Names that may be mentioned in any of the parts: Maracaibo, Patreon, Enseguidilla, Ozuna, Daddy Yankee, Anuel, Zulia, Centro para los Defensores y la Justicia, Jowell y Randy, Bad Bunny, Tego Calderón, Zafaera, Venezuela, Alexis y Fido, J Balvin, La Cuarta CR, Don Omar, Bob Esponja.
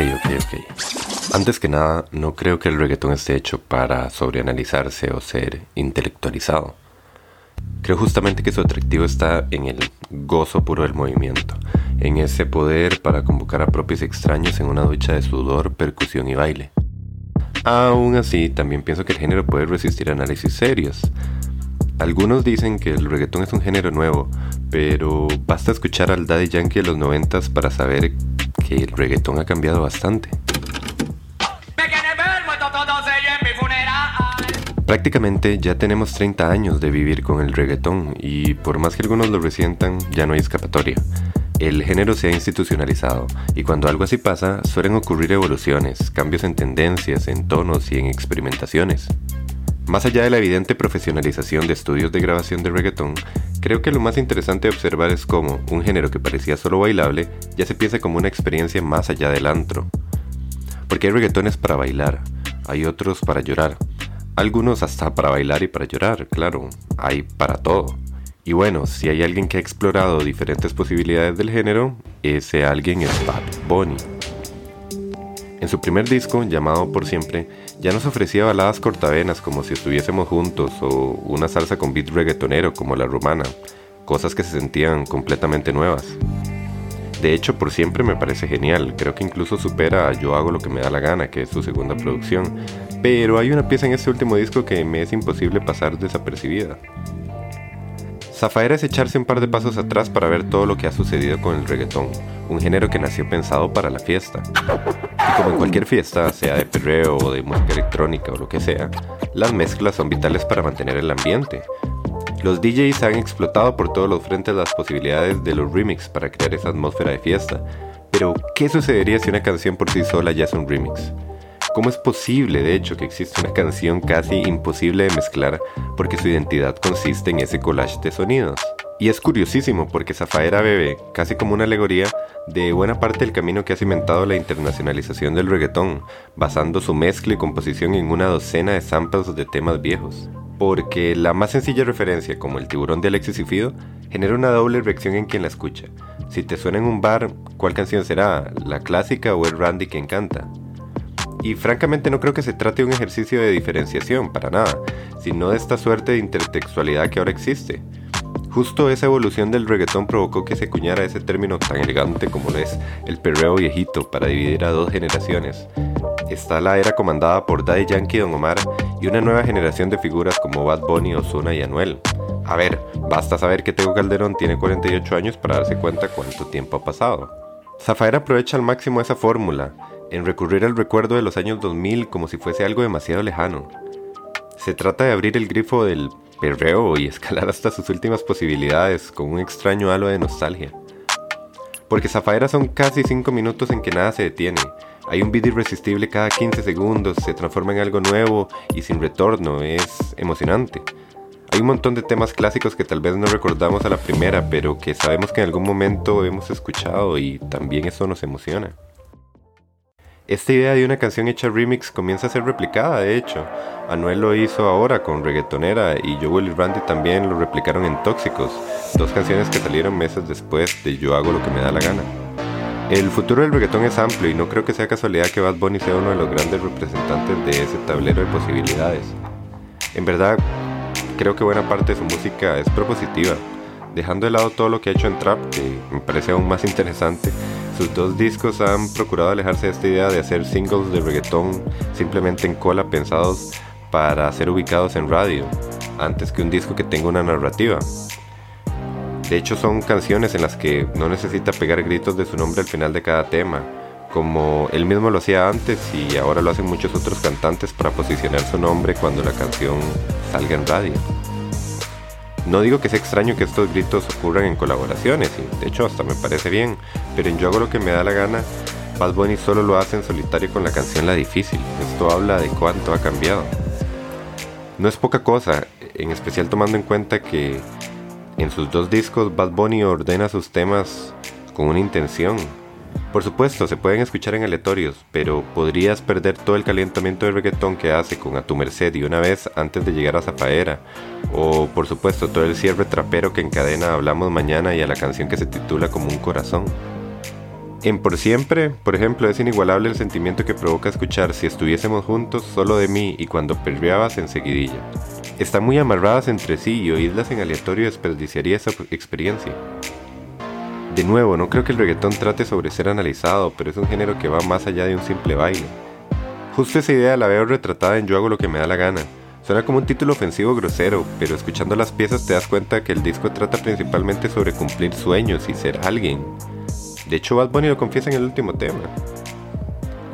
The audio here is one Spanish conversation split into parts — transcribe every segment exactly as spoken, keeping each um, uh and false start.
Ok, ok, ok. Antes que nada, no creo que el reggaetón esté hecho para sobreanalizarse o ser intelectualizado. Creo justamente que su atractivo está en el gozo puro del movimiento, en ese poder para convocar a propios extraños en una ducha de sudor, percusión y baile. Aún así, también pienso que el género puede resistir análisis serios. Algunos dicen que el reggaetón es un género nuevo, pero basta escuchar al Daddy Yankee de los noventas para saber que el reggaetón ha cambiado bastante. Prácticamente ya tenemos treinta años de vivir con el reggaetón y por más que algunos lo resientan, ya no hay escapatoria. El género se ha institucionalizado y cuando algo así pasa, suelen ocurrir evoluciones, cambios en tendencias, en tonos y en experimentaciones. Más allá de la evidente profesionalización de estudios de grabación de reggaetón, creo que lo más interesante de observar es cómo un género que parecía solo bailable ya se piensa como una experiencia más allá del antro. Porque hay reggaetones para bailar, hay otros para llorar. Algunos hasta para bailar y para llorar, claro, hay para todo. Y bueno, si hay alguien que ha explorado diferentes posibilidades del género, ese alguien es Bad Bunny. En su primer disco, llamado Por Siempre, ya nos ofrecía baladas cortavenas como Si Estuviésemos Juntos o una salsa con beat reggaetonero como La Romana, cosas que se sentían completamente nuevas. De hecho, Por Siempre me parece genial, creo que incluso supera a Yo Hago Lo Que Me Da La Gana, que es su segunda producción, pero hay una pieza en este último disco que me es imposible pasar desapercibida. Zafaera es echarse un par de pasos atrás para ver todo lo que ha sucedido con el reggaetón, un género que nació pensado para la fiesta. Y como en cualquier fiesta, sea de perreo o de música electrónica o lo que sea, las mezclas son vitales para mantener el ambiente. Los D Js han explotado por todos los frentes las posibilidades de los remixes para crear esa atmósfera de fiesta. Pero, ¿qué sucedería si una canción por sí sola ya es un remix? ¿Cómo es posible, de hecho, que exista una canción casi imposible de mezclar porque su identidad consiste en ese collage de sonidos? Y es curiosísimo porque Zafaera bebe, casi como una alegoría, de buena parte del camino que ha cimentado la internacionalización del reggaetón, basando su mezcla y composición en una docena de samples de temas viejos. Porque la más sencilla referencia, como El Tiburón de Alexis y Fido, genera una doble reacción en quien la escucha. Si te suena en un bar, ¿cuál canción será? ¿La clásica o es Randy quien canta? Y francamente no creo que se trate de un ejercicio de diferenciación, para nada, sino de esta suerte de intertextualidad que ahora existe. Justo esa evolución del reggaetón provocó que se acuñara ese término tan elegante como lo es el perreo viejito para dividir a dos generaciones. Está la era comandada por Daddy Yankee y Don Omar y una nueva generación de figuras como Bad Bunny, Ozuna y Anuel. A ver, basta saber que Tego Calderón tiene cuarenta y ocho años para darse cuenta cuánto tiempo ha pasado. Zafaera aprovecha al máximo esa fórmula, en recurrir al recuerdo de los años dos mil como si fuese algo demasiado lejano. Se trata de abrir el grifo del perreo y escalar hasta sus últimas posibilidades con un extraño halo de nostalgia. Porque Zafaera son casi cinco minutos en que nada se detiene. Hay un beat irresistible cada quince segundos, se transforma en algo nuevo y sin retorno, es emocionante. Hay un montón de temas clásicos que tal vez no recordamos a la primera, pero que sabemos que en algún momento hemos escuchado y también eso nos emociona. Esta idea de una canción hecha remix comienza a ser replicada, de hecho. Anuel lo hizo ahora con Reggaetonera y Jowell y Randy también lo replicaron en Tóxicos, dos canciones que salieron meses después de Yo Hago Lo Que Me Da La Gana. El futuro del reggaetón es amplio y no creo que sea casualidad que Bad Bunny sea uno de los grandes representantes de ese tablero de posibilidades. En verdad, creo que buena parte de su música es propositiva, dejando de lado todo lo que ha hecho en trap, que me parece aún más interesante. Sus dos discos han procurado alejarse de esta idea de hacer singles de reggaetón simplemente en cola pensados para ser ubicados en radio, antes que un disco que tenga una narrativa. De hecho, son canciones en las que no necesita pegar gritos de su nombre al final de cada tema, como él mismo lo hacía antes y ahora lo hacen muchos otros cantantes para posicionar su nombre cuando la canción salga en radio. No digo que sea extraño que estos gritos ocurran en colaboraciones, y de hecho hasta me parece bien, pero en Yo Hago Lo Que Me Da La Gana, Bad Bunny solo lo hace en solitario con la canción La Difícil. Esto habla de cuánto ha cambiado. No es poca cosa, en especial tomando en cuenta que en sus dos discos, Bad Bunny ordena sus temas con una intención. Por supuesto, se pueden escuchar en aleatorios, pero podrías perder todo el calentamiento de reggaetón que hace con A Tu Merced y Una Vez antes de llegar a Zafaera. O, por supuesto, todo el cierre trapero que encadena Hablamos Mañana y a la canción que se titula Como un Corazón. En Por Siempre, por ejemplo, es inigualable el sentimiento que provoca escuchar Si Estuviésemos Juntos, Solo de Mí y Cuando Perreabas Enseguidilla. Están muy amarradas entre sí y oírlas en aleatorio desperdiciaría esa experiencia. De nuevo, no creo que el reggaetón trate sobre ser analizado, pero es un género que va más allá de un simple baile. Justo esa idea la veo retratada en Yo Hago Lo Que Me Da La Gana. Suena como un título ofensivo grosero, pero escuchando las piezas te das cuenta que el disco trata principalmente sobre cumplir sueños y ser alguien. De hecho, Bad Bunny lo confiesa en el último tema.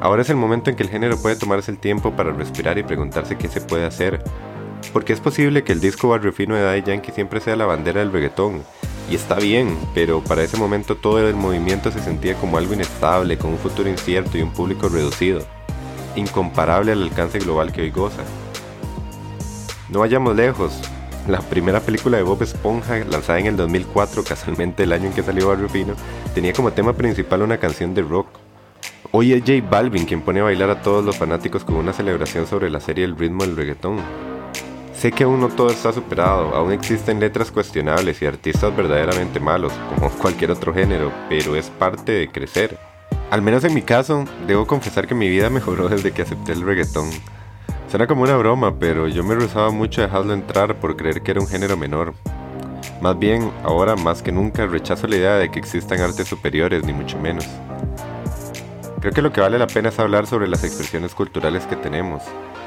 Ahora es el momento en que el género puede tomarse el tiempo para respirar y preguntarse qué se puede hacer. Porque es posible que el disco barrio fino de Daddy Yankee siempre sea la bandera del reggaetón, y está bien, pero para ese momento todo el movimiento se sentía como algo inestable, con un futuro incierto y un público reducido, incomparable al alcance global que hoy goza. No vayamos lejos, la primera película de Bob Esponja, lanzada en el dos mil cuatro, casualmente el año en que salió Barrio Fino, tenía como tema principal una canción de rock. Hoy es J Balvin quien pone a bailar a todos los fanáticos con una celebración sobre la serie El Ritmo del Reggaetón. Sé que aún no todo está superado, aún existen letras cuestionables y artistas verdaderamente malos, como cualquier otro género, pero es parte de crecer. Al menos en mi caso, debo confesar que mi vida mejoró desde que acepté el reggaetón. Suena como una broma, pero yo me rehusaba mucho a dejarlo entrar por creer que era un género menor. Más bien, ahora más que nunca rechazo la idea de que existan artes superiores, ni mucho menos. Creo que lo que vale la pena es hablar sobre las expresiones culturales que tenemos,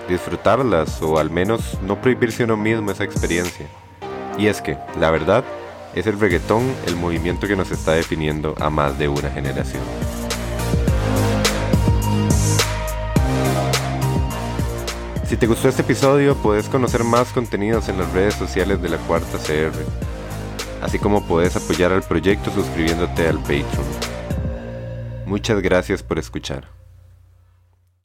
disfrutarlas o al menos no prohibirse uno mismo esa experiencia. Y es que, la verdad, es el reggaetón el movimiento que nos está definiendo a más de una generación. Si te gustó este episodio, puedes conocer más contenidos en las redes sociales de La Cuarta C R, así como puedes apoyar al proyecto suscribiéndote al Patreon. Muchas gracias por escuchar.